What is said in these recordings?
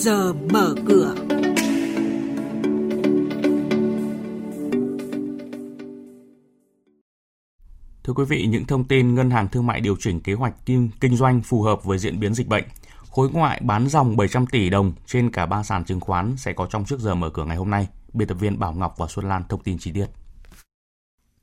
giờ mở cửa. Thưa quý vị, những thông tin Ngân hàng Thương mại điều chỉnh kế hoạch kinh doanh phù hợp với diễn biến dịch bệnh. Khối ngoại bán dòng 700 tỷ đồng trên cả 3 sàn chứng khoán sẽ có trong trước giờ mở cửa ngày hôm nay. Biên tập viên Bảo Ngọc và Xuân Lan thông tin chi tiết.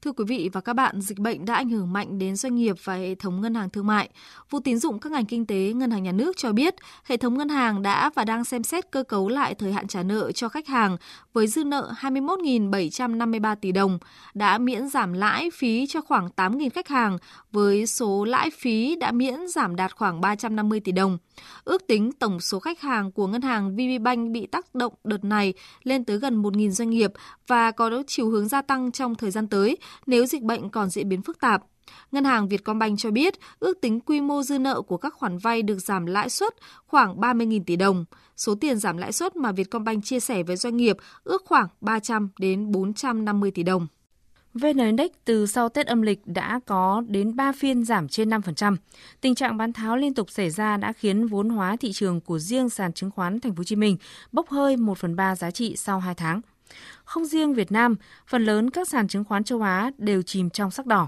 Thưa quý vị và các bạn, dịch bệnh đã ảnh hưởng mạnh đến doanh nghiệp và hệ thống ngân hàng thương mại. Vụ tín dụng các ngành kinh tế, ngân hàng nhà nước cho biết, hệ thống ngân hàng đã và đang xem xét cơ cấu lại thời hạn trả nợ cho khách hàng với dư nợ 21.753 tỷ đồng, đã miễn giảm lãi phí cho khoảng 8.000 khách hàng với số lãi phí đã miễn giảm đạt khoảng 350 tỷ đồng. Ước tính tổng số khách hàng của ngân hàng VIB bị tác động đợt này lên tới gần 1.000 doanh nghiệp và có chiều hướng gia tăng trong thời gian tới nếu dịch bệnh còn diễn biến phức tạp. Ngân hàng Vietcombank cho biết ước tính quy mô dư nợ của các khoản vay được giảm lãi suất khoảng 30.000 tỷ đồng. Số tiền giảm lãi suất mà Vietcombank chia sẻ với doanh nghiệp ước khoảng 300 đến 450 tỷ đồng. VN-Index từ sau Tết âm lịch đã có đến 3 phiên giảm trên 5%. Tình trạng bán tháo liên tục xảy ra đã khiến vốn hóa thị trường của riêng sàn chứng khoán TP.HCM bốc hơi 1/3 giá trị sau 2 tháng. Không riêng Việt Nam, phần lớn các sàn chứng khoán châu Á đều chìm trong sắc đỏ.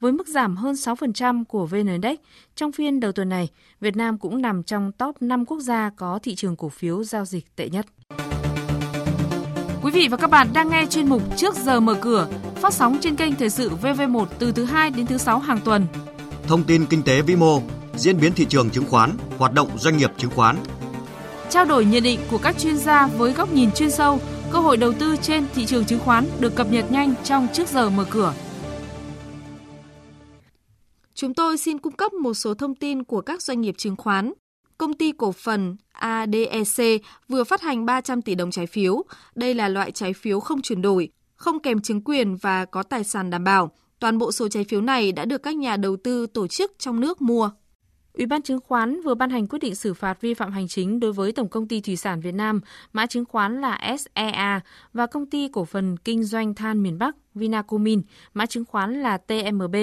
Với mức giảm hơn 6% của VN-Index, trong phiên đầu tuần này, Việt Nam cũng nằm trong top 5 quốc gia có thị trường cổ phiếu giao dịch tệ nhất. Quý vị và các bạn đang nghe chuyên mục Trước giờ mở cửa, phát sóng trên kênh Thời sự VV1 từ thứ 2 đến thứ 6 hàng tuần. Thông tin kinh tế vĩ mô, diễn biến thị trường chứng khoán, hoạt động doanh nghiệp chứng khoán. Trao đổi nhận định của các chuyên gia với góc nhìn chuyên sâu, cơ hội đầu tư trên thị trường chứng khoán được cập nhật nhanh trong Trước giờ mở cửa. Chúng tôi xin cung cấp một số thông tin của các doanh nghiệp chứng khoán. Công ty cổ phần ADEC vừa phát hành 300 tỷ đồng trái phiếu. Đây là loại trái phiếu không chuyển đổi, không kèm chứng quyền và có tài sản đảm bảo. Toàn bộ số trái phiếu này đã được các nhà đầu tư tổ chức trong nước mua. Ủy ban chứng khoán vừa ban hành quyết định xử phạt vi phạm hành chính đối với Tổng công ty Thủy sản Việt Nam, mã chứng khoán là SEA và Công ty cổ phần kinh doanh than miền Bắc Vinacomin, mã chứng khoán là TMB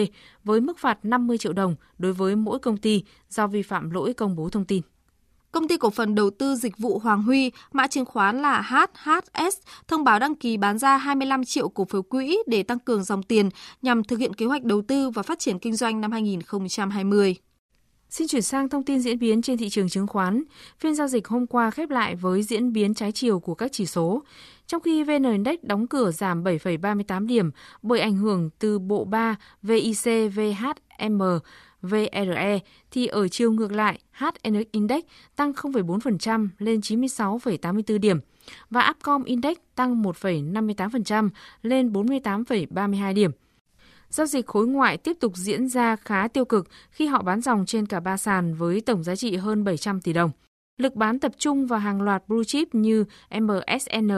với mức phạt 50 triệu đồng đối với mỗi công ty do vi phạm lỗi công bố thông tin. Công ty cổ phần đầu tư dịch vụ Hoàng Huy, mã chứng khoán là HHS, thông báo đăng ký bán ra 25 triệu cổ phiếu quỹ để tăng cường dòng tiền nhằm thực hiện kế hoạch đầu tư và phát triển kinh doanh năm 2020. Xin chuyển sang thông tin diễn biến trên thị trường chứng khoán. Phiên giao dịch hôm qua khép lại với diễn biến trái chiều của các chỉ số. Trong khi VN-Index đóng cửa giảm 7,38 điểm bởi ảnh hưởng từ bộ ba VIC, VHM, VRE, thì ở chiều ngược lại, HN Index tăng 0,4% lên 96,84 điểm và upcom Index tăng 1,58% lên 48,32 điểm. Giao dịch khối ngoại tiếp tục diễn ra khá tiêu cực khi họ bán dòng trên cả 3 sàn với tổng giá trị hơn 700 tỷ đồng. Lực bán tập trung vào hàng loạt blue chip như MSN,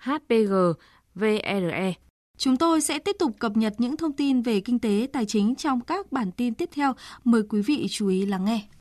HPG, VRE. Chúng tôi sẽ tiếp tục cập nhật những thông tin về kinh tế, tài chính trong các bản tin tiếp theo. Mời quý vị chú ý lắng nghe.